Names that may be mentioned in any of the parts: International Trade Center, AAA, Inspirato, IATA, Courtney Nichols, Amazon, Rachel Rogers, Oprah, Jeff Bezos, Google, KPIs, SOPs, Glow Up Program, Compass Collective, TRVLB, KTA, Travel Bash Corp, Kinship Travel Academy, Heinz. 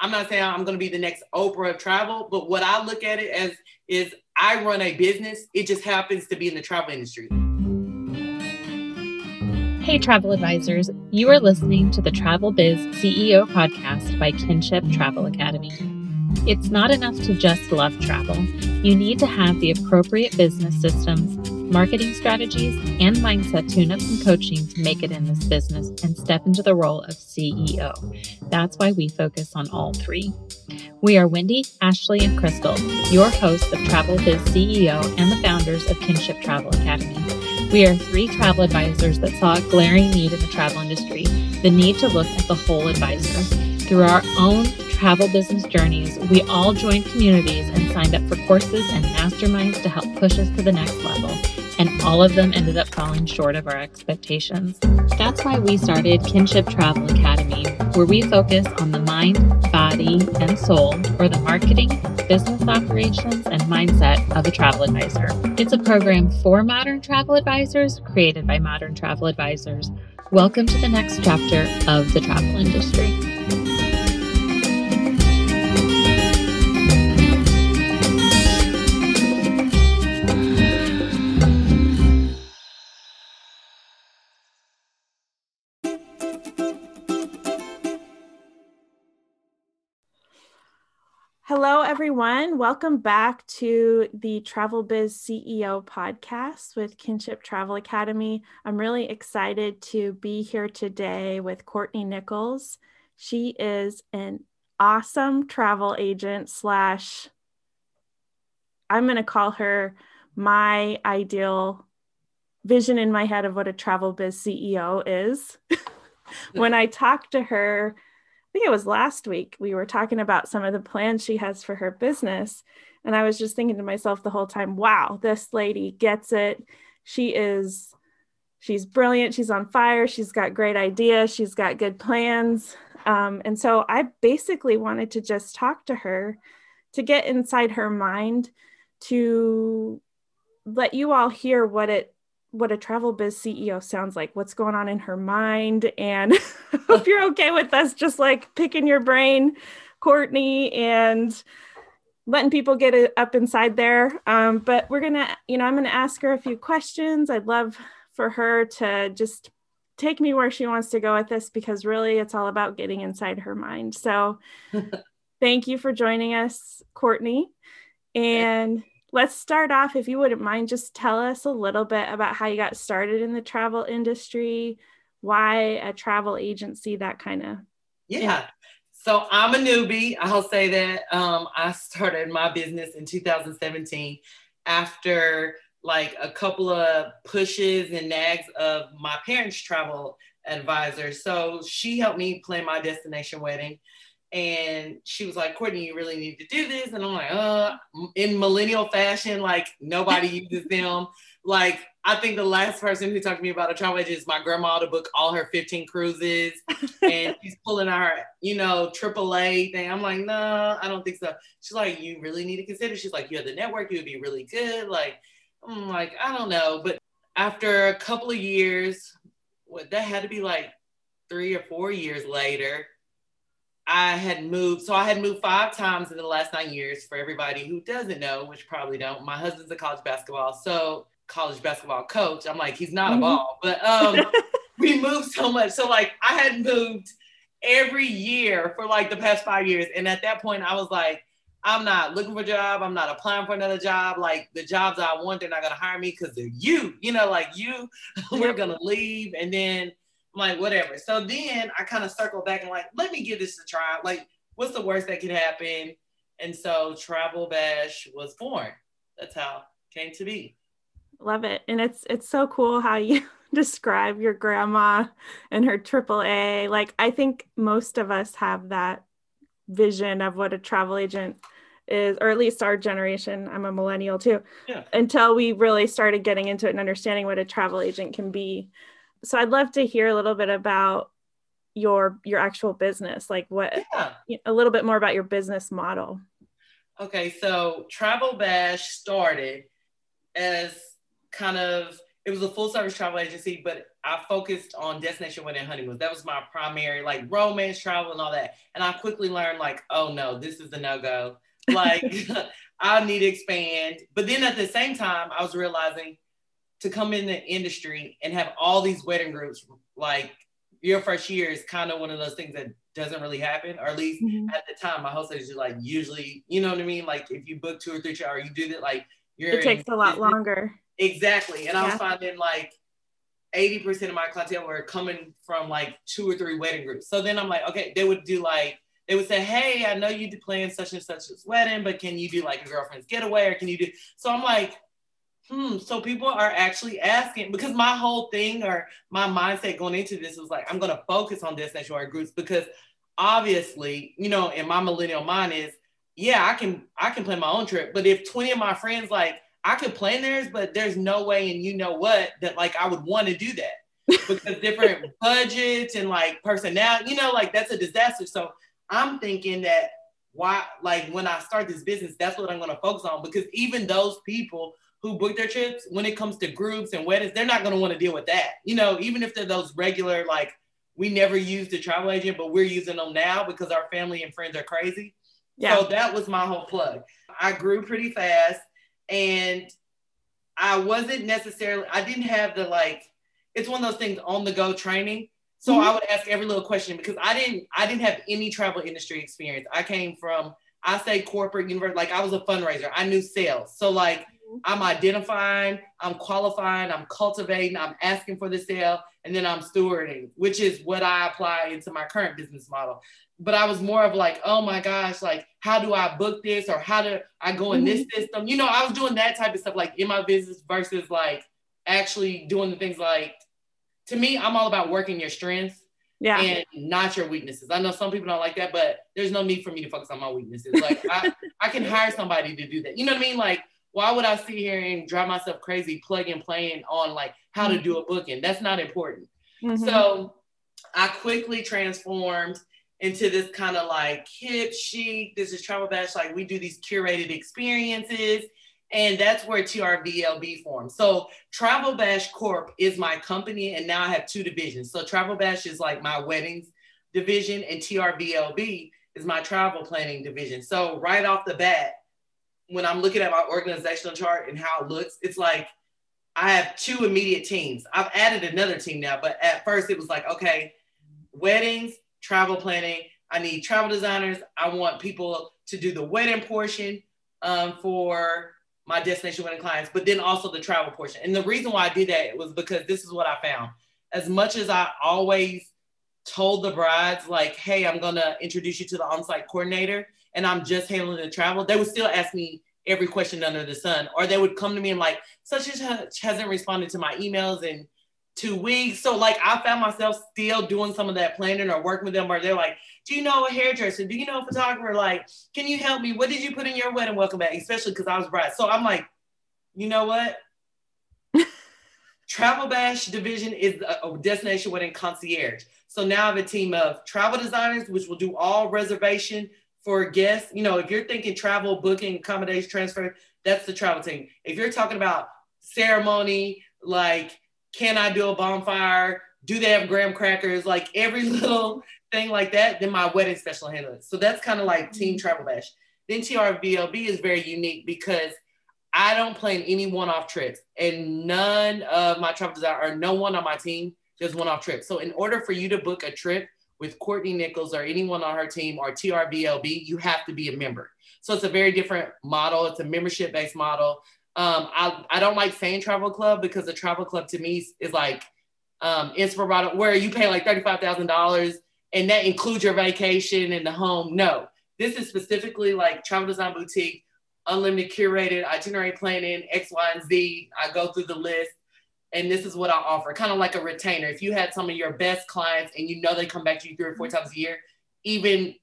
I'm not saying I'm going to be the next Oprah of travel, but what I look at it as is I run a business. It just happens to be in the travel industry. Hey, travel advisors. You are listening to the Travel Biz CEO podcast by Kinship Travel Academy. It's not enough to just love travel. You need to have the appropriate business systems, marketing strategies, and mindset tune-ups and coaching to make it in this business and step into the role of CEO. That's why we focus on all three. We are Wendy, Ashley, and Crystal, your hosts of Travel Biz CEO and the founders of Kinship Travel Academy. We are three travel advisors that saw a glaring need in the travel industry, the need to look at the whole advisor. Through our own travel business journeys, we all joined communities and signed up for courses and masterminds to help push us to the next level. And all of them ended up falling short of our expectations. That's why we started Kinship Travel Academy, where we focus on the mind, body, and soul, or the marketing, business operations, and mindset of a travel advisor. It's a program for modern travel advisors, created by modern travel advisors. Welcome to the next chapter of the travel industry. Hello, everyone. Welcome back to the Travel Biz CEO podcast with Kinship Travel Academy. I'm really excited to be here today with Courtney Nichols. She is an awesome travel agent slash, I'm going to call her my ideal vision in my head of what a Travel Biz CEO is. When I talked to her, I think it was last week, we were talking about some of the plans she has for her business. And I was just thinking to myself the whole time, wow, this lady gets it. She's brilliant. She's on fire. She's got great ideas. She's got good plans. And so I basically wanted to just talk to her to get inside her mind, to let you all hear what a travel biz CEO sounds like, what's going on in her mind. And hope you're okay with us just like picking your brain, Courtney, and letting people get it up inside there. But we're going to, I'm going to ask her a few questions. I'd love for her to just take me where she wants to go with this, because really it's all about getting inside her mind. So thank you for joining us, Courtney. And let's start off, if you wouldn't mind, just tell us a little bit about how you got started in the travel industry, why a travel agency, that kind of. Yeah. So I'm a newbie. I'll say that. I started my business in 2017 after like a couple of pushes and nags of my parents' travel advisor. So she helped me plan my destination wedding. And she was like, Courtney, you really need to do this. And I'm like, in millennial fashion, like nobody uses them. Like, I think the last person who talked to me about a travel agent is my grandma, to book all her 15 cruises. And she's pulling our, AAA thing. I'm like, no, I don't think so. She's like, you really need to consider. She's like, you have the network, you would be really good. Like, I'm like, I don't know. But after a couple of years, that had to be like 3 or 4 years later, I had moved 5 times in the last 9 years. For everybody who doesn't know, which probably don't, my husband's a college basketball coach. I'm like, he's not a ball, but we moved so much. So like I had moved every year for like the past 5 years. And at that point I was like, I'm not looking for a job. I'm not applying for another job. Like the jobs I want, they're not going to hire me because they're we're going to leave. And then like whatever. So then I kind of circled back and like, let me give this a try. Like, what's the worst that could happen? And so Travel Bash was born. That's how it came to be. Love it. And it's so cool how you describe your grandma and her AAA. Like, I think most of us have that vision of what a travel agent is, or at least our generation. I'm a millennial too. Yeah. Until we really started getting into it and understanding what a travel agent can be. So I'd love to hear a little bit about your actual business, like a little bit more about your business model. Okay, so Travel Bash started as kind of, It was a full service travel agency, but I focused on destination wedding and honeymoons. That was my primary, like, romance travel and all that. And I quickly learned, like, oh no, this is the no-go. Like, I need to expand. But then at the same time, I was realizing to come in the industry and have all these wedding groups, like, your first year is kind of one of those things that doesn't really happen, or at least at the time, my host is like, usually, you know what I mean? Like, if you book 2 or 3 or you do that, like, it takes a lot longer. Exactly. And I was finding like 80% of my clientele were coming from like 2 or 3 wedding groups. So then I'm like, okay, they would say, hey, I know you planned such and such as wedding, but can you do like a girlfriend's getaway, or can you do? So I'm like, so people are actually asking, because my whole thing or my mindset going into this was like, I'm going to focus on destination wedding groups, because obviously, you know, in my millennial mind is, yeah, I can plan my own trip. But if 20 of my friends, like, I could plan theirs, but there's no way, and you know what, that like I would want to do that, because different budgets and like personality, you know, like that's a disaster. So I'm thinking that why, like when I start this business, that's what I'm going to focus on, because even those people who book their trips, when it comes to groups and weddings, they're not going to want to deal with that. You know, even if they're those regular, like, we never used a travel agent, but we're using them now because our family and friends are crazy. Yeah. So that was my whole plug. I grew pretty fast. And I wasn't necessarily, I didn't have the, like, it's one of those things on the go training. So I would ask every little question, because I didn't have any travel industry experience. I came from, I say corporate university, like I was a fundraiser. I knew sales. So like I'm identifying, I'm qualifying, I'm cultivating, I'm asking for the sale, and then I'm stewarding, which is what I apply into my current business model. But I was more of like, oh my gosh, like, how do I book this? Or how do I go in this system? You know, I was doing that type of stuff, like in my business, versus like actually doing the things. Like, to me, I'm all about working your strengths and not your weaknesses. I know some people don't like that, but there's no need for me to focus on my weaknesses. Like I can hire somebody to do that. You know what I mean? Like, why would I sit here and drive myself crazy, plug and playing on like how to do a booking? That's not important. So I quickly transformed into this kind of like hip chic. This is Travel Bash. Like, we do these curated experiences, and that's where TRVLB forms. So Travel Bash Corp is my company, and now I have 2 divisions. So Travel Bash is like my weddings division, and TRVLB is my travel planning division. So right off the bat, when I'm looking at my organizational chart and how it looks, it's like I have 2 immediate teams. I've added another team now, but at first it was like, okay, weddings, travel planning. I need travel designers. I want people to do the wedding portion for my destination wedding clients, but then also the travel portion. And the reason why I did that was because this is what I found. As much as I always told the brides, like, hey, I'm going to introduce you to the on-site coordinator and I'm just handling the travel, they would still ask me every question under the sun, or they would come to me and like, such and such hasn't responded to my emails in 2 weeks. So like, I found myself still doing some of that planning or working with them, or they're like, do you know a hairdresser? Do you know a photographer? Like, can you help me? What did you put in your wedding welcome back? Especially because I was bride. So I'm like, you know what? Travel Bash division is a destination wedding concierge. So now I have a team of travel designers, which will do all reservation for guests. You know, if you're thinking travel, booking, accommodation, transfer, that's the travel team. If you're talking about ceremony, like, can I do a bonfire? Do they have graham crackers? Like every little thing like that, then my wedding special handler. So that's kind of like Team Travel Bash. Then TRVLB is very unique because I don't plan any one-off trips, and none of my travel designer or no one on my team does one-off trips. So in order for you to book a trip with Courtney Nichols or anyone on her team or TRVLB, you have to be a member. So it's a very different model. It's a membership-based model. I don't like saying travel club, because a travel club to me is like Inspirato, where you pay like $35,000 and that includes your vacation and the home. No, this is specifically like travel design boutique, unlimited curated, itinerary planning, X, Y, and Z. I go through the list, and this is what I offer, kind of like a retainer. If you had some of your best clients and you know they come back to you 3 or 4 times a year, even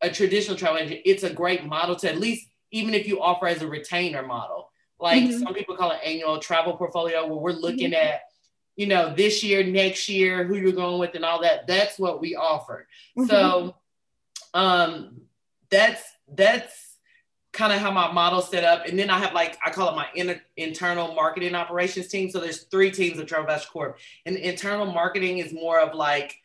a traditional travel agent, it's a great model to at least, even if you offer as a retainer model. Like some people call it annual travel portfolio, where we're looking at, you know, this year, next year, who you're going with and all that. That's what we offer. So that's kind of how my model's set up. And then I have like, I call it my internal marketing operations team. So there's three teams of Travel Bash Corp. And internal marketing is more of like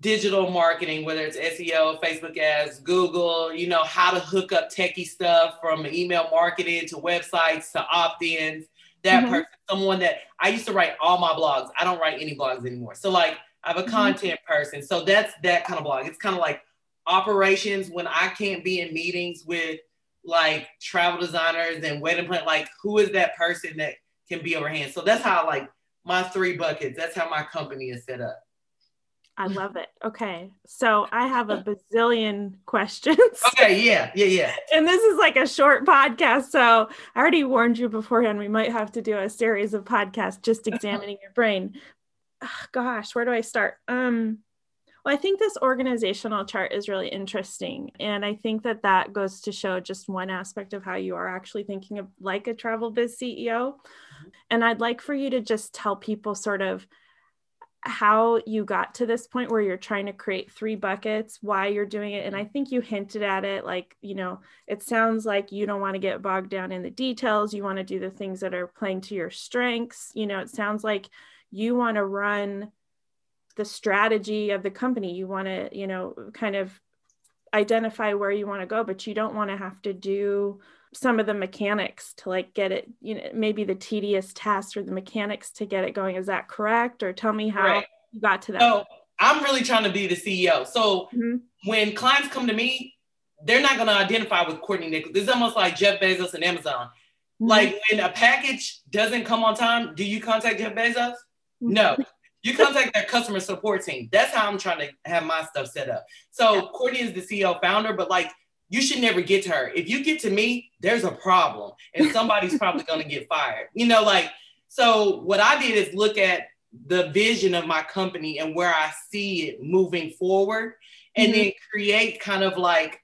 digital marketing, whether it's SEO, Facebook ads, Google, you know, how to hook up techie stuff from email marketing to websites to opt-ins. That mm-hmm. person, someone that I used to write all my blogs. I don't write any blogs anymore. So like I have a content mm-hmm. person. So that's that kind of blog. It's kind of like operations when I can't be in meetings with like travel designers and wedding plan, like who is that person that can be overhand? So that's how like my three buckets, that's how my company is set up. I love it. Okay. So I have a bazillion questions. Okay. Yeah. And this is like a short podcast. So I already warned you beforehand, we might have to do a series of podcasts just examining your brain. Oh, gosh, where do I start? Well, I think this organizational chart is really interesting. And I think that that goes to show just one aspect of how you are actually thinking of like a travel biz CEO. And I'd like for you to just tell people sort of how you got to this point where you're trying to create three buckets, why you're doing it. And I think you hinted at it, like, you know, it sounds like you don't want to get bogged down in the details. You want to do the things that are playing to your strengths. You know, it sounds like you want to run the strategy of the company. You want to, you know, kind of identify where you want to go, but you don't want to have to do some of the mechanics to like get it, you know, maybe the tedious tasks or the mechanics to get it going. Is that correct? Or tell me how you got to that. So I'm really trying to be the CEO. So when clients come to me, they're not going to identify with Courtney Nichols. It's almost like Jeff Bezos and Amazon. Mm-hmm. Like when a package doesn't come on time, do you contact Jeff Bezos? No. You contact their customer support team. That's how I'm trying to have my stuff set up. So Courtney is the CEO founder, but like you should never get to her. If you get to me, there's a problem and somebody's probably going to get fired. You know, like, so what I did is look at the vision of my company and where I see it moving forward and then create kind of like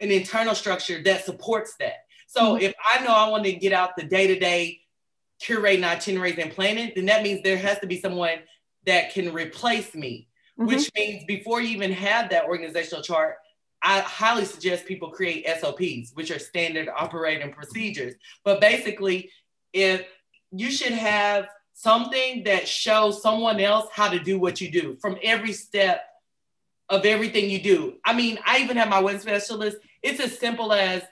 an internal structure that supports that. So if I know I want to get out the day-to-day curating itineraries and planning, then that means there has to be someone that can replace me, which means before you even have that organizational chart, I highly suggest people create SOPs, which are standard operating procedures. But basically, if you should have something that shows someone else how to do what you do from every step of everything you do. I mean, I even have my wedding specialist. It's as simple as,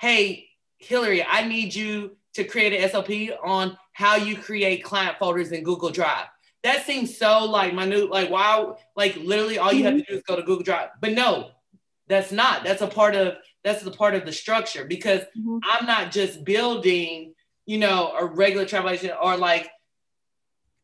hey, Hillary, I need you to create an SOP on how you create client folders in Google Drive. That seems so like minute, like wow, like literally all you have to do is go to Google Drive. But no, that's not. That's the part of the structure because I'm not just building, you know, a regular travel agent or like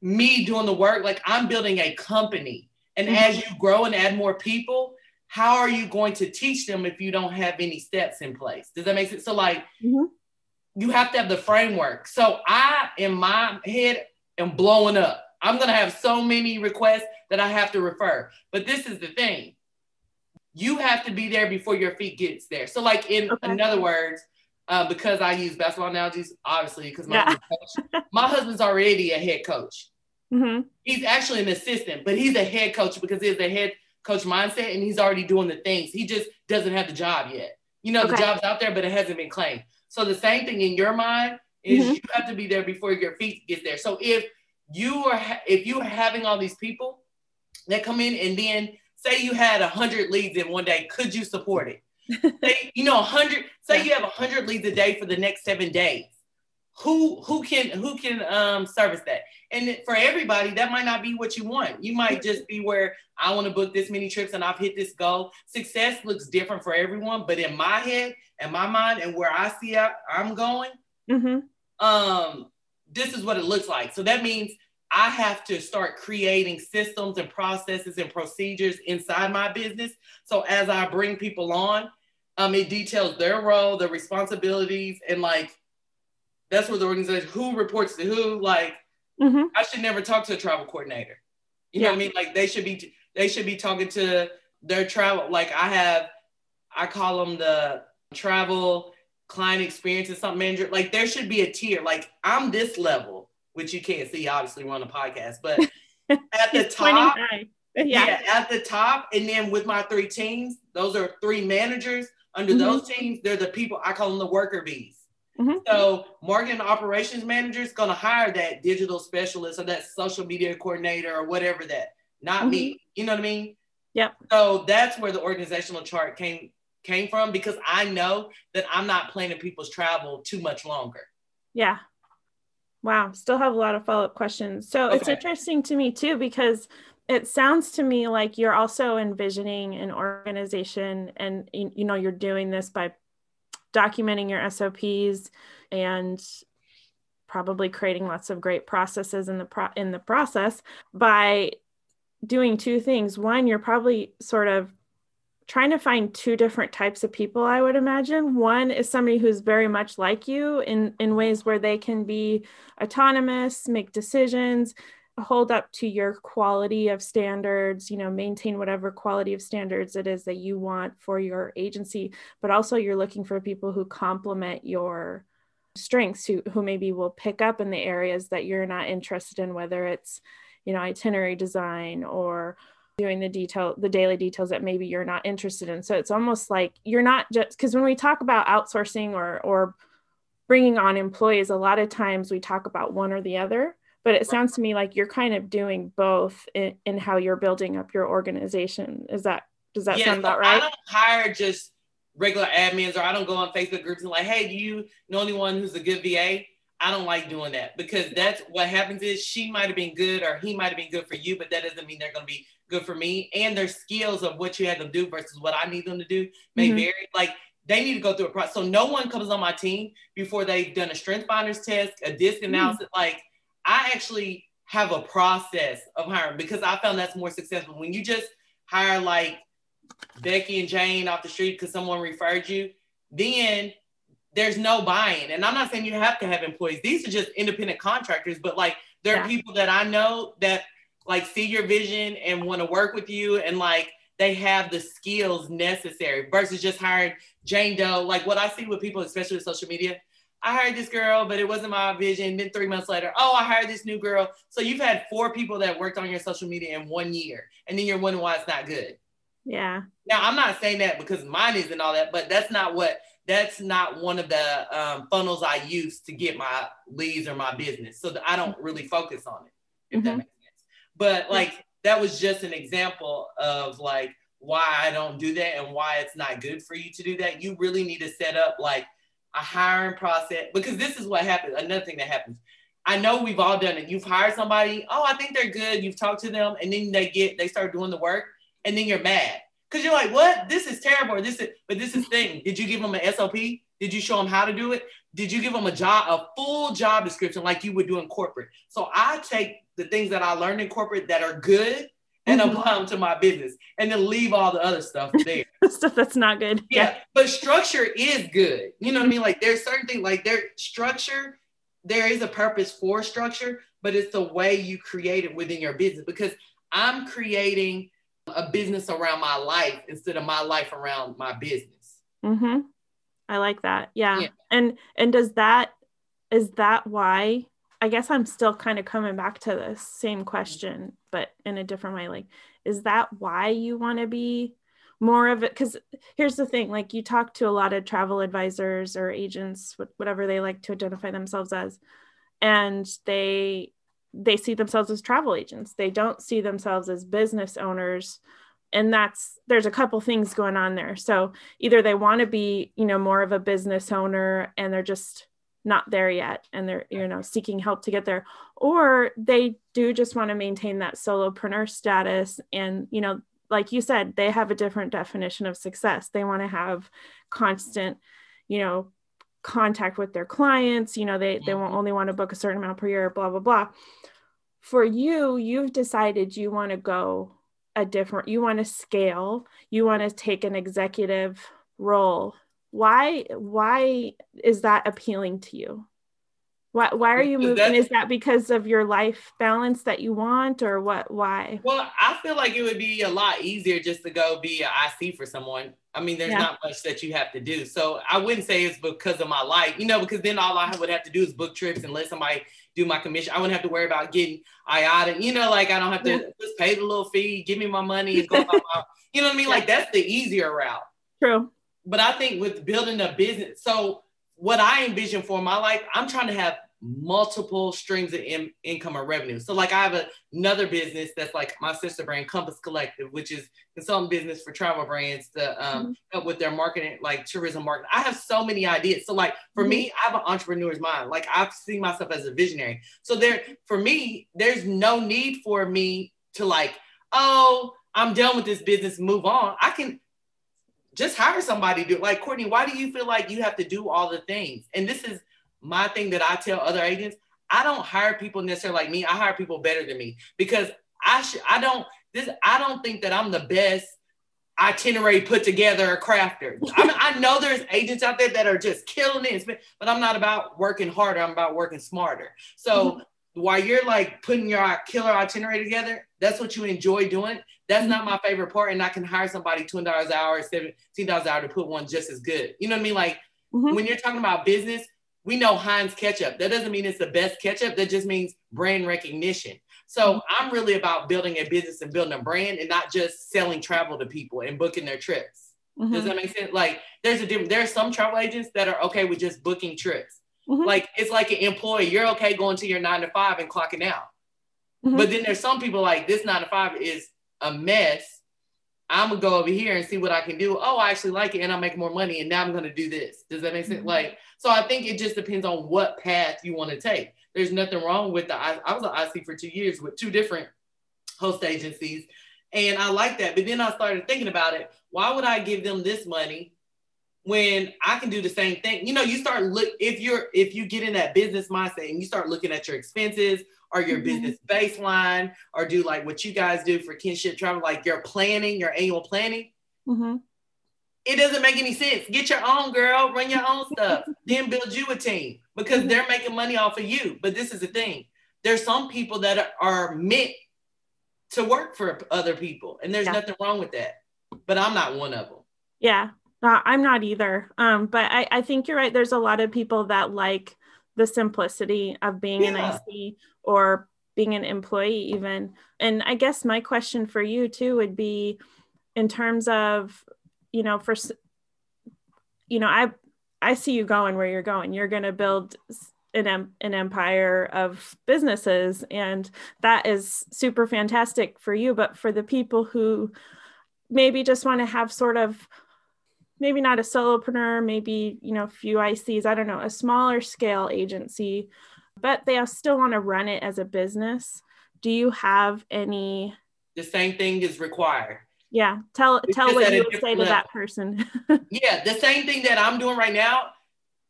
me doing the work. Like I'm building a company. And as you grow and add more people, how are you going to teach them if you don't have any steps in place? Does that make sense? So like you have to have the framework. So I, in my head, am blowing up. I'm going to have so many requests that I have to refer. But this is the thing. You have to be there before your feet gets there. So like in other words, because I use basketball analogies, obviously, because my husband's already a head coach. He's actually an assistant, but he's a head coach because he has a head coach mindset and he's already doing the things. He just doesn't have the job yet. You know, the job's out there, but it hasn't been claimed. So the same thing in your mind is you have to be there before your feet gets there. So if you are having all these people that come in and then say you had 100 leads in one day, could you support it? Say, you know, 100, say you have 100 leads a day for the next 7 days. Who can service that? And for everybody, that might not be what you want. You might just be where I want to book this many trips and I've hit this goal. Success looks different for everyone, but in my head and my mind and where I see I'm going, this is what it looks like. So that means I have to start creating systems and processes and procedures inside my business. So as I bring people on, it details their role, their responsibilities, and like, that's what the organization, who reports to who, like, I should never talk to a travel coordinator. You know what I mean? Like they should be talking to their travel. Like I call them the travel client experience and something manager. Like there should be a tier. Like I'm this level, which you can't see obviously we're on a podcast, but at the top Yeah, at the top. And then with my three teams, those are three managers. Under mm-hmm. those teams, they're the people, I call them the worker bees. Mm-hmm. So marketing operations manager is going to hire that digital specialist or that social media coordinator or whatever that, not mm-hmm. me. You know what I mean? Yeah. So that's where the organizational chart came from, because I know that I'm not planning people's travel too much longer. Yeah. Wow. Still have a lot of follow-up questions. So okay. It's interesting to me too, because it sounds to me like you're also envisioning an organization, and you know, you're doing this by documenting your SOPs and probably creating lots of great processes in the process by doing two things. One, you're probably sort of trying to find two different types of people, I would imagine. One is somebody who's very much like you in ways where they can be autonomous, make decisions, hold up to your quality of standards, you know, maintain whatever quality of standards it is that you want for your agency, but also you're looking for people who complement your strengths, who maybe will pick up in the areas that you're not interested in, whether it's, you know, itinerary design or doing the daily details that maybe you're not interested in. So it's almost like you're not just, because when we talk about outsourcing or bringing on employees, a lot of times we talk about one or the other, but it sounds to me like you're kind of doing both in how you're building up your organization. Does that sound about right? I don't hire just regular admins, or I don't go on Facebook groups and like, hey, do you know anyone who's a good VA? I don't like doing that, because that's what happens is she might've been good or he might've been good for you, but that doesn't mean they're going to be good for me. And their skills of what you had them do versus what I need them to do may mm-hmm. vary. Like they need to go through a process. So no one comes on my team before they've done a strength finders test, a disc analysis. Mm-hmm. Like I actually have a process of hiring, because I found that's more successful. When you just hire like Becky and Jane off the street because someone referred you, then there's no buy-in. And I'm not saying you have to have employees. These are just independent contractors, but like there are yeah. people that I know that like see your vision and want to work with you. And like, they have the skills necessary versus just hiring Jane Doe. Like what I see with people, especially with social media, I hired this girl, but it wasn't my vision. Then 3 months later, oh, I hired this new girl. So you've had 4 people that worked on your social media in 1 year. And then you're wondering why it's not good. Yeah. Now I'm not saying that because mine isn't all that, but that's not one of the funnels I use to get my leads or my business. So I don't really focus on it, if mm-hmm. that makes sense. But like, that was just an example of like, why I don't do that and why it's not good for you to do that. You really need to set up like a hiring process, because this is what happens. Another thing that happens. I know we've all done it. You've hired somebody. Oh, I think they're good. You've talked to them, and then they start doing the work, and then you're mad. Because you're like, what? This is terrible. But this is the thing. Did you give them an SOP? Did you show them how to do it? Did you give them a full job description like you would do in corporate? So I take the things that I learned in corporate that are good and mm-hmm. apply them to my business, and then leave all the other stuff there. Stuff that's not good. Yeah. But structure is good. You know what I mean? Like there's certain things, like their structure, there is a purpose for structure, but it's the way you create it within your business, because I'm creating a business around my life instead of my life around my business. Mm-hmm. I like that. Yeah. And is that why, I guess I'm still kind of coming back to the same question, but in a different way. Like, is that why you want to be more of it? 'Cause here's the thing, like you talk to a lot of travel advisors or agents, whatever they like to identify themselves as, and they see themselves as travel agents. They don't see themselves as business owners. And there's a couple things going on there. So either they want to be, you know, more of a business owner and they're just not there yet, and they're, you know, seeking help to get there, or they do just want to maintain that solopreneur status. And, you know, like you said, they have a different definition of success. They want to have constant, you know, contact with their clients, you know, they won't only want to book a certain amount per year, blah, blah, blah. For you, you've decided you want to go you want to scale, you want to take an executive role. Why is that appealing to you? Why are you moving? Is that because of your life balance that you want, or what? Why? Well, I feel like it would be a lot easier just to go be an IC for someone. I mean, there's not much that you have to do. So I wouldn't say it's because of my life, you know, because then all I would have to do is book trips and let somebody do my commission. I wouldn't have to worry about getting IATA, you know, like I don't have to just pay the little fee, give me my money and go buy my, you know what I mean? Like that's the easier route. True. But I think with building a business, so what I envision for my life, I'm trying to have multiple streams of income or revenue. So like I have another business that's like my sister brand, Compass Collective, which is consulting business for travel brands to help with their marketing, like tourism marketing. I have so many ideas. So like for me, I have an entrepreneur's mind. Like I've seen myself as a visionary. So there, for me, there's no need for me to like, oh, I'm done with this business, move on. I can just hire somebody to do it. Like, Courtney, why do you feel like you have to do all the things? And this is my thing that I tell other agents. I don't hire people necessarily like me. I hire people better than me because I don't think that I'm the best itinerary put together crafter. I mean, I know there's agents out there that are just killing it, but I'm not about working harder. I'm about working smarter. So while you're like putting your killer itinerary together, that's what you enjoy doing. That's not my favorite part. And I can hire somebody $20 an hour, $17 an hour to put one just as good. You know what I mean? Like when you're talking about business, we know Heinz ketchup. That doesn't mean it's the best ketchup. That just means brand recognition. So I'm really about building a business and building a brand and not just selling travel to people and booking their trips. Does that make sense? Like there's a difference. There are some travel agents that are okay with just booking trips. Like it's like an employee. You're okay going to your 9 to 5 and clocking out. But then there's some people like this 9 to 5 is a mess. I'm gonna go over here and see what I can do. Oh, I actually like it and I'll make more money and now I'm gonna do this. Does that make sense? Like, so I think it just depends on what path you wanna take. There's nothing wrong with the, I was an IC for 2 years with 2 different host agencies. And I like that, but then I started thinking about it. Why would I give them this money when I can do the same thing? You know, you start if you get in that business mindset and you start looking at your expenses or your business baseline, or do like what you guys do for Kinship Travel, like your planning, your annual planning. It doesn't make any sense. Get your own girl, run your own stuff, then build you a team because they're making money off of you. But this is the thing. There's some people that are meant to work for other people and there's nothing wrong with that, but I'm not one of them. Yeah, I'm not either. But I think you're right. There's a lot of people that like the simplicity of being an IC or being an employee even. And I guess my question for you too would be in terms of, you know, for, you know, I see you going where you're going. You're going to build an empire of businesses and that is super fantastic for you. But for the people who maybe just want to have sort of maybe not a solopreneur, maybe, you know, a few ICs, I don't know, a smaller scale agency, but they still want to run it as a business. Do you have any? The same thing is required. Yeah. Tell what you would say to that person. Yeah. The same thing that I'm doing right now,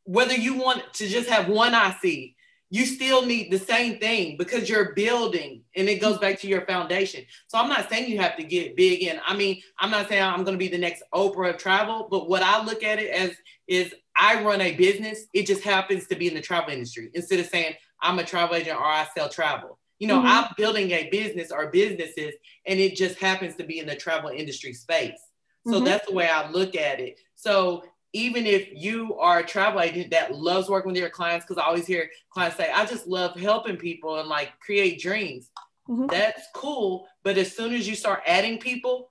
whether you want to just have one IC, you still need the same thing because you're building and it goes back to your foundation. So I'm not saying you have to get big. And I mean, I'm not saying I'm going to be the next Oprah of travel, but what I look at it as is I run a business. It just happens to be in the travel industry instead of saying I'm a travel agent or I sell travel. You know, I'm building a business or businesses and it just happens to be in the travel industry space. So that's the way I look at it. So even if you are a travel agent that loves working with your clients, because I always hear clients say, I just love helping people and like create dreams. That's cool. But as soon as you start adding people,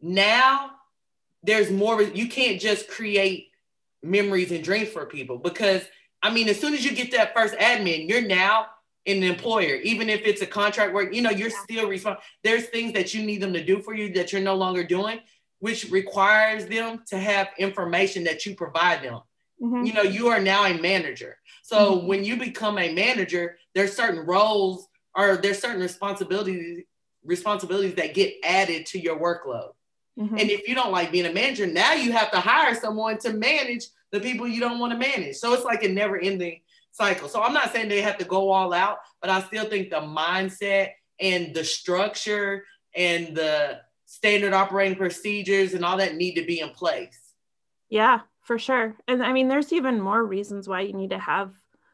now there's more, you can't just create memories and dreams for people because, I mean, as soon as you get that first admin, you're now an employer, even if it's a contract work, you know, you're still responsible. There's things that you need them to do for you that you're no longer doing, which requires them to have information that you provide them. You know, you are now a manager. So when you become a manager, there's certain roles or there's certain responsibilities that get added to your workload. And if you don't like being a manager, now you have to hire someone to manage the people you don't want to manage. So it's like a never ending cycle. So I'm not saying they have to go all out, but I still think the mindset and the structure and the standard operating procedures and all that need to be in place. Yeah, for sure. And I mean, there's even more reasons why you need to have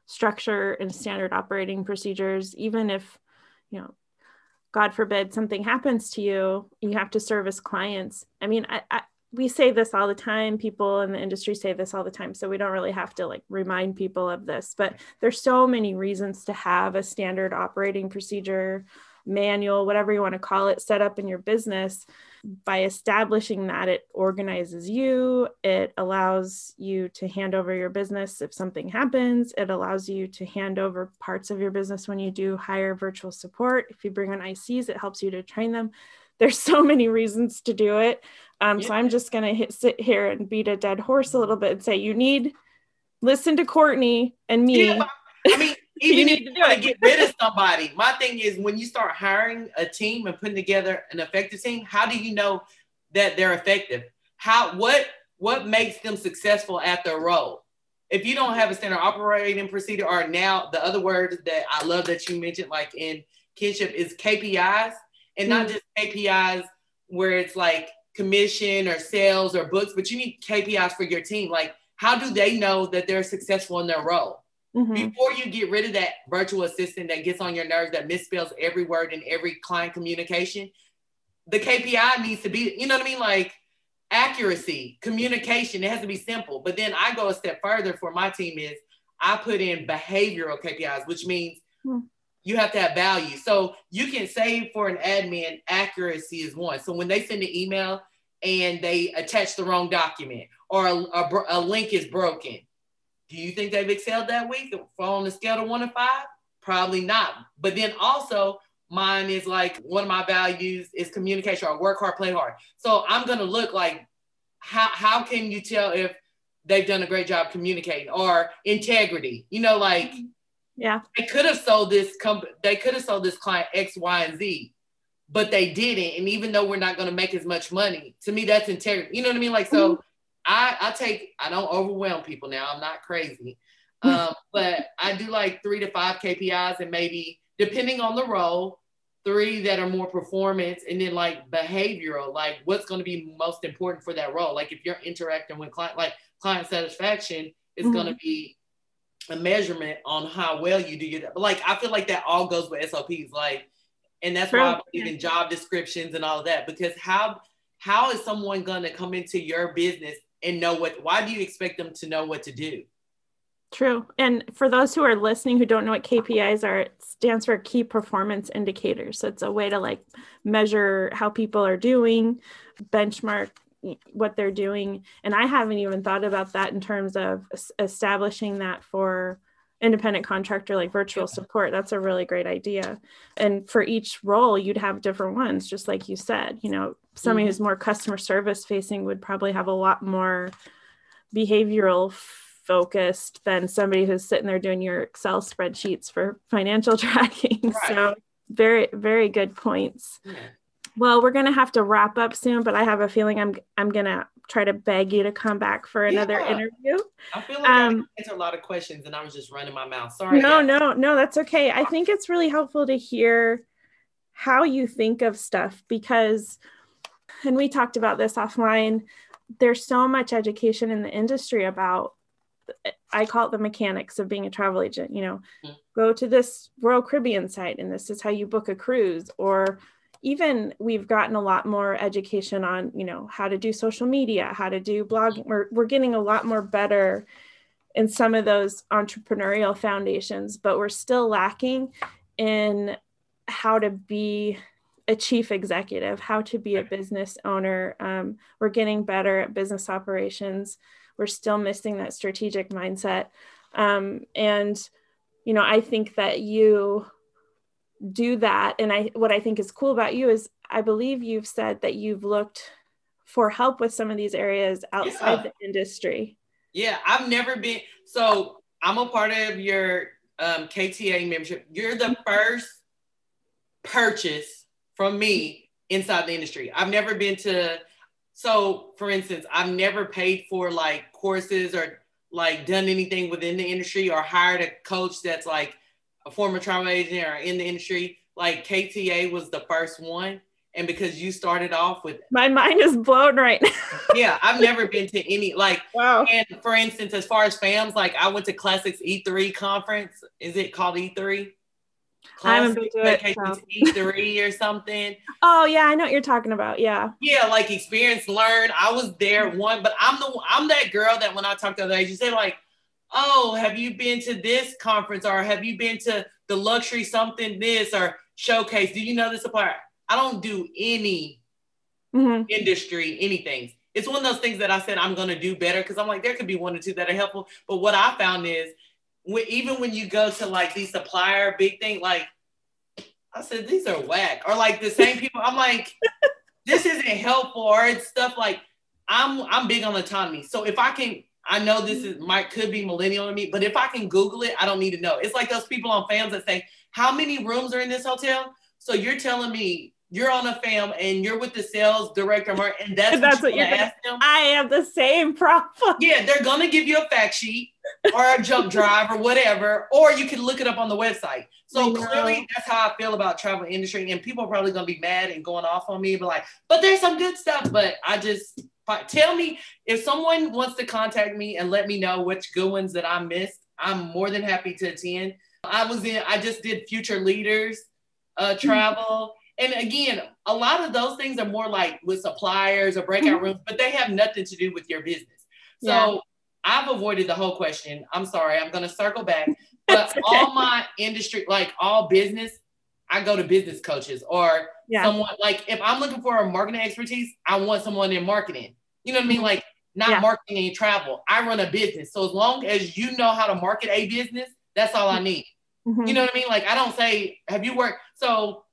structure and standard operating procedures. Even if, you know, God forbid something happens to you, you have to service clients. I mean, we say this all the time, people in the industry say this all the time, so we don't really have to like remind people of this, but there's so many reasons to have a standard operating procedure, manual, whatever you want to call it, set up in your business. By establishing that, it organizes you, it allows you to hand over your business if something happens, it allows you to hand over parts of your business when you do hire virtual support. If you bring on ICs, it helps you to train them. There's so many reasons to do it. So I'm just going to sit here and beat a dead horse a little bit and say, you need, listen to Courtney and me. Yeah, I mean, even if you want to get rid of somebody, my thing is when you start hiring a team and putting together an effective team, how do you know that they're effective? What makes them successful at their role? If you don't have a standard operating procedure, or now the other word that I love that you mentioned, like in Kinship, is KPIs. And not just KPIs where it's like commission or sales or books, but you need KPIs for your team. Like, how do they know that they're successful in their role? Mm-hmm. Before you get rid of that virtual assistant that gets on your nerves, that misspells every word in every client communication, the KPI needs to be, you know what I mean? Like accuracy, communication, it has to be simple. But then I go a step further for my team is I put in behavioral KPIs, which means you have to have value. So you can say for an admin, accuracy is one. So when they send an email and they attach the wrong document or a link is broken, do you think they've excelled that week? On the scale of 1 to 5? Probably not. But then also mine is like, one of my values is communication, or work hard, play hard. So I'm going to look like, how can you tell if they've done a great job communicating, or integrity, you know, like, yeah, they could have sold this company, they could have sold this client X, Y, and Z, but they didn't. And even though we're not going to make as much money, to me, that's integrity. You know what I mean? Like, so I don't overwhelm people now. I'm not crazy. But I do like 3 to 5 KPIs, and maybe depending on the role, 3 that are more performance, and then like behavioral, like what's going to be most important for that role. Like if you're interacting with client, like client satisfaction is going to be a measurement on how well you do your job. But like, I feel like that all goes with SOPs. Like, and that's why I believe in job descriptions and all of that, because how is someone going to come into your business and know why do you expect them to know what to do? True. And for those who are listening, who don't know what KPIs are, it stands for key performance indicators. So it's a way to like measure how people are doing, benchmark what they're doing. And I haven't even thought about that in terms of establishing that for independent contractor, like virtual support. That's a really great idea. And for each role, you'd have different ones, just like you said. You know, somebody who's more customer service facing would probably have a lot more behavioral focused than somebody who's sitting there doing your Excel spreadsheets for financial tracking. Right. So very, very good points. Yeah. Well, we're going to have to wrap up soon, but I have a feeling I'm going to try to beg you to come back for another interview. I feel like I answered a lot of questions and I was just running my mouth. Sorry. No, that's okay. I think it's really helpful to hear how you think of stuff, because, and we talked about this offline, there's so much education in the industry about, I call it the mechanics of being a travel agent. You know, go to this Royal Caribbean site and this is how you book a cruise, or even we've gotten a lot more education on, you know, how to do social media, how to do blogging. We're getting a lot more better in some of those entrepreneurial foundations, but we're still lacking in how to be a chief executive, how to be a business owner. We're getting better at business operations. We're still missing that strategic mindset. And, you know, I think that you do that. And what I think is cool about you is I believe you've said that you've looked for help with some of these areas outside the industry. Yeah, I've never been. So I'm a part of your KTA membership. You're the first purchase from me inside the industry. I've never been to, so for instance, I've never paid for like courses or like done anything within the industry or hired a coach that's like a former travel agent or in the industry. Like KTA was the first one. And because you started off with, my mind is blown right now. Yeah, I've never been to any, like, wow. And for instance, as far as fams, like I went to Classics E3 conference. Is it called E3? Classics Vacations E3 or something. Oh yeah, I know what you're talking about. Yeah. Yeah, like experience, learn. I was there one, but I'm that girl that when I talk to other agents, they're like, oh, have you been to this conference, or have you been to the luxury something this, or showcase? Do you know the supplier? I don't do any industry, anything. It's one of those things that I said I'm going to do better, because I'm like, there could be one or two that are helpful. But what I found is, even when you go to like these supplier big thing, like I said, these are whack, or like the same people. I'm like, this isn't helpful, or it's stuff like I'm big on autonomy. So if I can, I know this is could be millennial to me, but if I can Google it, I don't need to know. It's like those people on fams that say, how many rooms are in this hotel? So you're telling me you're on a fam and you're with the sales director, and that's what you're going to ask them. I have the same problem. Yeah, they're going to give you a fact sheet or a jump drive or whatever, or you can look it up on the website. So clearly that's how I feel about travel industry, and people are probably going to be mad and going off on me, but like, but there's some good stuff. But I just, tell me if someone wants to contact me and let me know which good ones that I missed. I'm more than happy to attend. I just did Future Leaders travel. And again, a lot of those things are more like with suppliers or breakout rooms, but they have nothing to do with your business. So yeah. I've avoided the whole question. I'm sorry. I'm going to circle back. But okay. All my industry, like all business, I go to business coaches or someone, like if I'm looking for a marketing expertise, I want someone in marketing. You know what I mean? Like not marketing and travel. I run a business. So as long as you know how to market a business, that's all I need. You know what I mean? Like I don't say, have you worked? So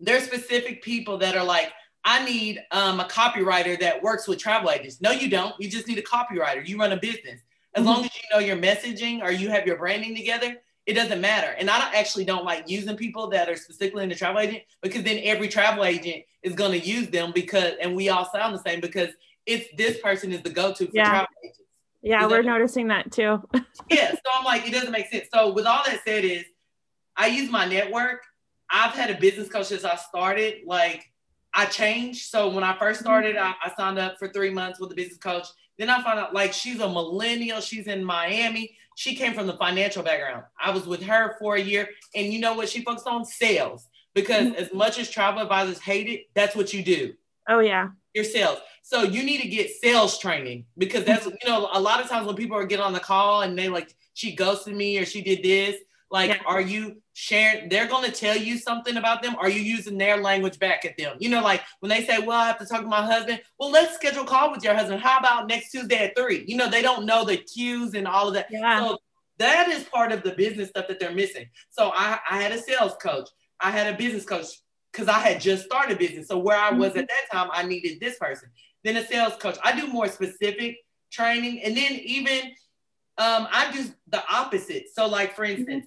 there's specific people that are like, I need a copywriter that works with travel agents. No, you don't. You just need a copywriter. You run a business. As long as you know your messaging or you have your branding together, it doesn't matter. And I don't like using people that are specifically in the travel agent, because then every travel agent is going to use them and we all sound the same because it's this person is the go-to for travel agents. Yeah. We're noticing that too. Yeah. So I'm like, it doesn't make sense. So with all that said is I use my network. I've had a business coach since I started. Like I changed. So when I first started, I signed up for 3 months with a business coach. Then I found out like she's a millennial. She's in Miami. She came from the financial background. I was with her for a year. And you know what? She focused on sales, because as much as travel advisors hate it, that's what you do. Oh yeah. Your sales. So you need to get sales training, because that's, you know, a lot of times when people are getting on the call and they like, she ghosted me or she did this. Like, are you sharing? They're going to tell you something about them. Are you using their language back at them? You know, like when they say, well, I have to talk to my husband. Well, let's schedule a call with your husband. How about next Tuesday at 3? You know, they don't know the cues and all of that. Yeah. So that is part of the business stuff that they're missing. So I had a sales coach. I had a business coach because I had just started business. So where I was at that time, I needed this person. Then a sales coach. I do more specific training. And then even I do the opposite. So like, for instance,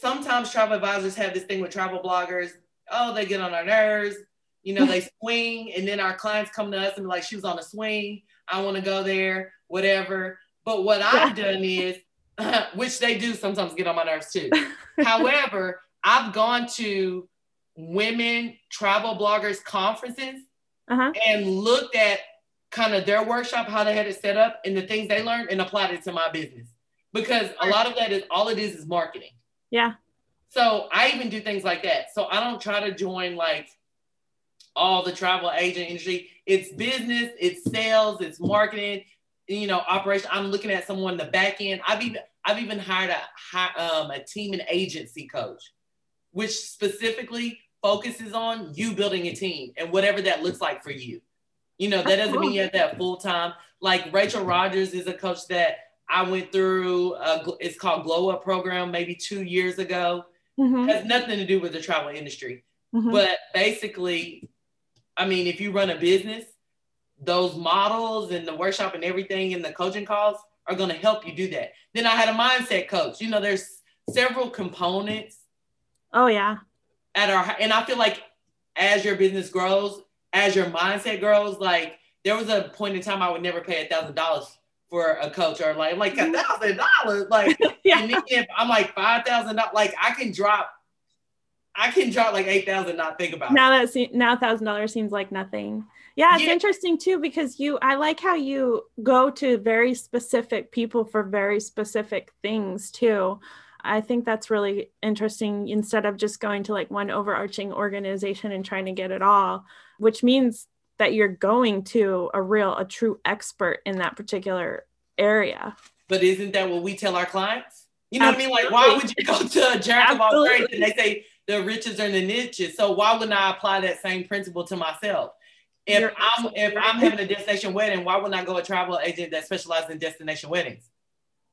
sometimes travel advisors have this thing with travel bloggers. Oh, they get on our nerves. You know, they swing. And then our clients come to us and be like, she was on a swing. I want to go there, whatever. But what I've done is, which they do sometimes get on my nerves too. However, I've gone to women travel bloggers conferences and looked at kind of their workshop, how they had it set up and the things they learned, and applied it to my business. Because a lot of that is, all it is marketing. Yeah. So I even do things like that. So I don't try to join like all the travel agent industry. It's business, it's sales, it's marketing, you know, operation. I'm looking at someone in the back end. I've even hired a team and agency coach, which specifically focuses on you building a team and whatever that looks like for you. You know, that doesn't mean you have that full time. Like Rachel Rogers is a coach that I went through, it's called Glow Up Program, maybe 2 years ago. It has nothing to do with the travel industry. But basically, I mean, if you run a business, those models and the workshop and everything and the coaching calls are going to help you do that. Then I had a mindset coach. You know, there's several components. Oh, yeah. And I feel like as your business grows, as your mindset grows, like there was a point in time I would never pay $1,000 for a coach, or like $1,000, like, and then if I'm like $5,000, like I can drop I can drop like $8,000, not think about it. Now $1,000 seems like nothing. Yeah, it's interesting too, because I like how you go to very specific people for very specific things too. I think that's really interesting, instead of just going to like one overarching organization and trying to get it all, which means that you're going to a true expert in that particular area. But isn't that what we tell our clients? You know Absolutely. What I mean? Like, why would you go to a jack of all trades and they say the riches are in the niches? So why wouldn't I apply that same principle to myself? If I'm having a destination wedding, why wouldn't I go a travel agent that specializes in destination weddings?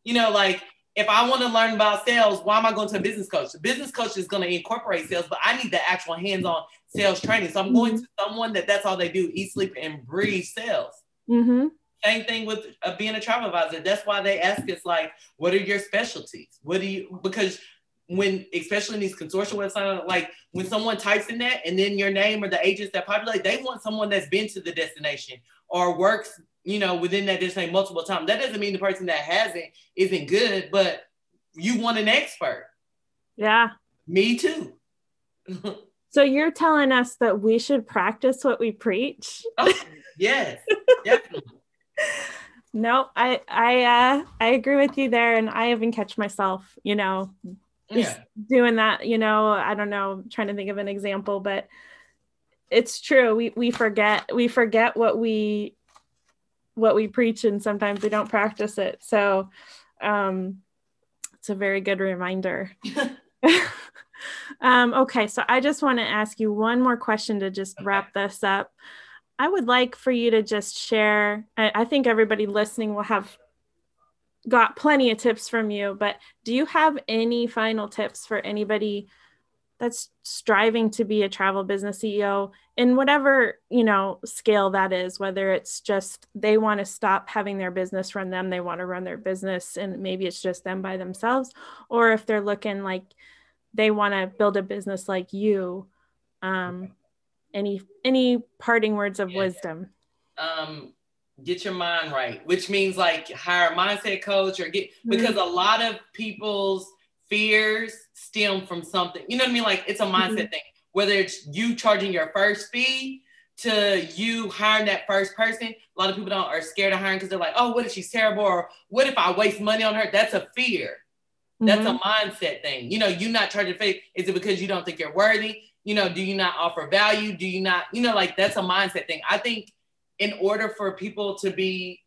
You know, like, if I want to learn about sales, why am I going to a business coach? The business coach is going to incorporate sales, but I need the actual hands-on sales training. So I'm going to someone that's all they do, eat, sleep, and breathe sales. Mm-hmm. Same thing with being a travel advisor. That's why they ask us, like, what are your specialties? Because when, especially in these consortium websites, like when someone types in that and then your name or the agents that populate, they want someone that's been to the destination or works within that destination multiple times. That doesn't mean the person that hasn't isn't good, but you want an expert. Yeah. Me too. So you're telling us that we should practice what we preach? Oh, yes, definitely. No, I agree with you there. And I even catch myself, doing that, I don't know, trying to think of an example, but it's true. We forget what we preach, and sometimes we don't practice it. So it's a very good reminder. Okay. So I just want to ask you one more question to just wrap this up. I would like for you to just share, I think everybody listening will have got plenty of tips from you, but do you have any final tips for anybody that's striving to be a travel business CEO in whatever, scale that is, whether it's just they want to stop having their business run them, they want to run their business and maybe it's just them by themselves, or if they're looking like they want to build a business like you, any parting words of wisdom? Get your mind right, which means like hire a mindset coach or because a lot of people's fears stem from something, like it's a mindset thing, whether it's you charging your first fee to you hiring that first person. A lot of people are scared of hiring because they're like, oh, what if she's terrible, or what if I waste money on her? That's a fear. That's a mindset thing. You not charging fee, is it because you don't think you're worthy? Do you not offer value? Do you not, like, that's a mindset thing. I think in order for people to be,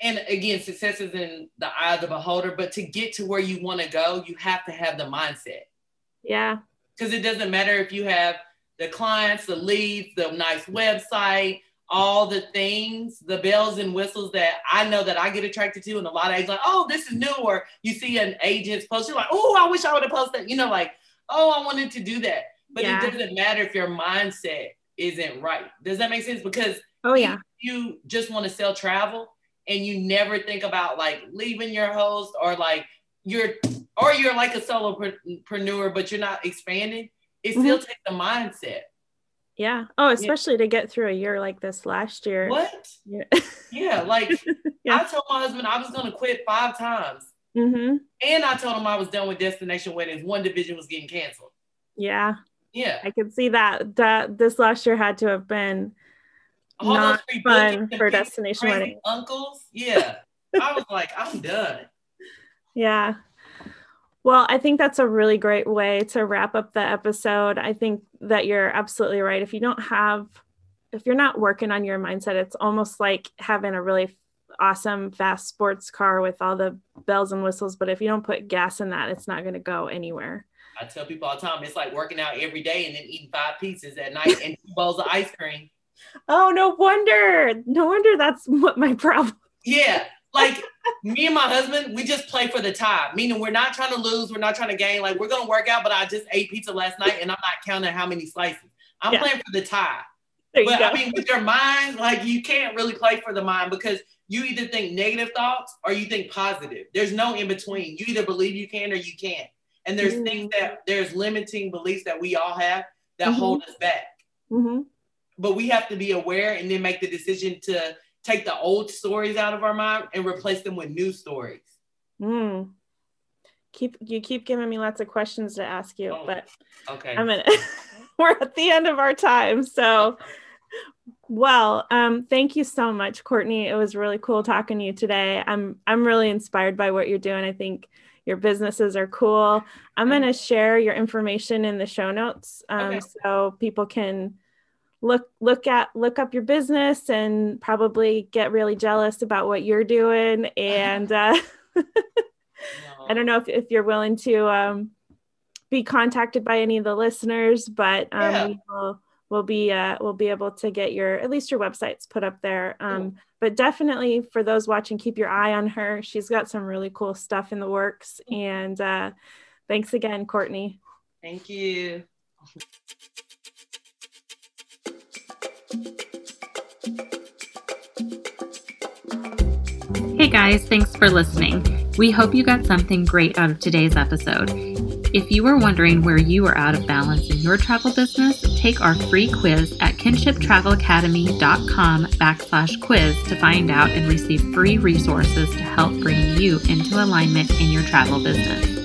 and again, success is in the eye of the beholder, but to get to where you want to go, you have to have the mindset. Yeah. Because it doesn't matter if you have the clients, the leads, the nice website, all the things, the bells and whistles that I know that I get attracted to. And a lot of agents like, oh, this is new. Or you see an agent's post, you're like, oh, I wish I would have posted that. Like, oh, I wanted to do that. But it doesn't matter if your mindset isn't right. Does that make sense? Because if you just want to sell travel, and you never think about like leaving your host, or like you're like a solopreneur, but you're not expanding, it still takes the mindset. Yeah. Oh, especially to get through a year like this last year. What? Yeah. I told my husband I was going to quit 5 times. Mm-hmm. And I told him I was done with destination weddings. One division was getting canceled. Yeah. Yeah. I could see that this last year had to have been all not those fun for destination wedding. Uncles, I was like, I'm done. Yeah. Well, I think that's a really great way to wrap up the episode. I think that you're absolutely right. If you're not working on your mindset, it's almost like having a really awesome, fast sports car with all the bells and whistles. But if you don't put gas in that, it's not going to go anywhere. I tell people all the time, it's like working out every day and then eating 5 pizzas at night and 2 bowls of ice cream. Oh, no wonder that's what my problem. Yeah, like me and my husband, we just play for the tie, meaning we're not trying to lose, we're not trying to gain. Like, we're gonna work out, but I just ate pizza last night and I'm not counting how many slices. I'm playing for the tie. But I mean, with your mind, like, you can't really play for the mind, because you either think negative thoughts or you think positive. There's no in between. You either believe you can or you can't. And there's things that there's limiting beliefs that we all have that hold us back. Mm-hmm. But we have to be aware and then make the decision to take the old stories out of our mind and replace them with new stories. Mm. you keep giving me lots of questions to ask you, but okay. We're at the end of our time. So, well, thank you so much, Courtney. It was really cool talking to you today. I'm really inspired by what you're doing. I think your businesses are cool. I'm going to share your information in the show notes, okay, so people can look up your business and probably get really jealous about what you're doing. And I don't know if you're willing to be contacted by any of the listeners, but we'll be able to get at least your websites put up there. But definitely for those watching, keep your eye on her. She's got some really cool stuff in the works. And thanks again, Courtney. Thank you. Hey guys, thanks for listening. We hope you got something great out of today's episode. If you are wondering where you are out of balance in your travel business, take our free quiz at kinshiptravelacademy.com/quiz to find out and receive free resources to help bring you into alignment in your travel business.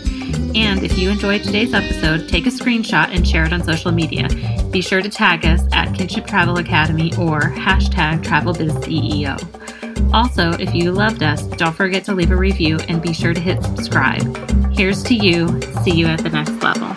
And if you enjoyed today's episode, take a screenshot and share it on social media. Be sure to tag us at Kinship Travel Academy or #TravelBizCEO. Also, if you loved us, don't forget to leave a review and be sure to hit subscribe. Here's to you. See you at the next level.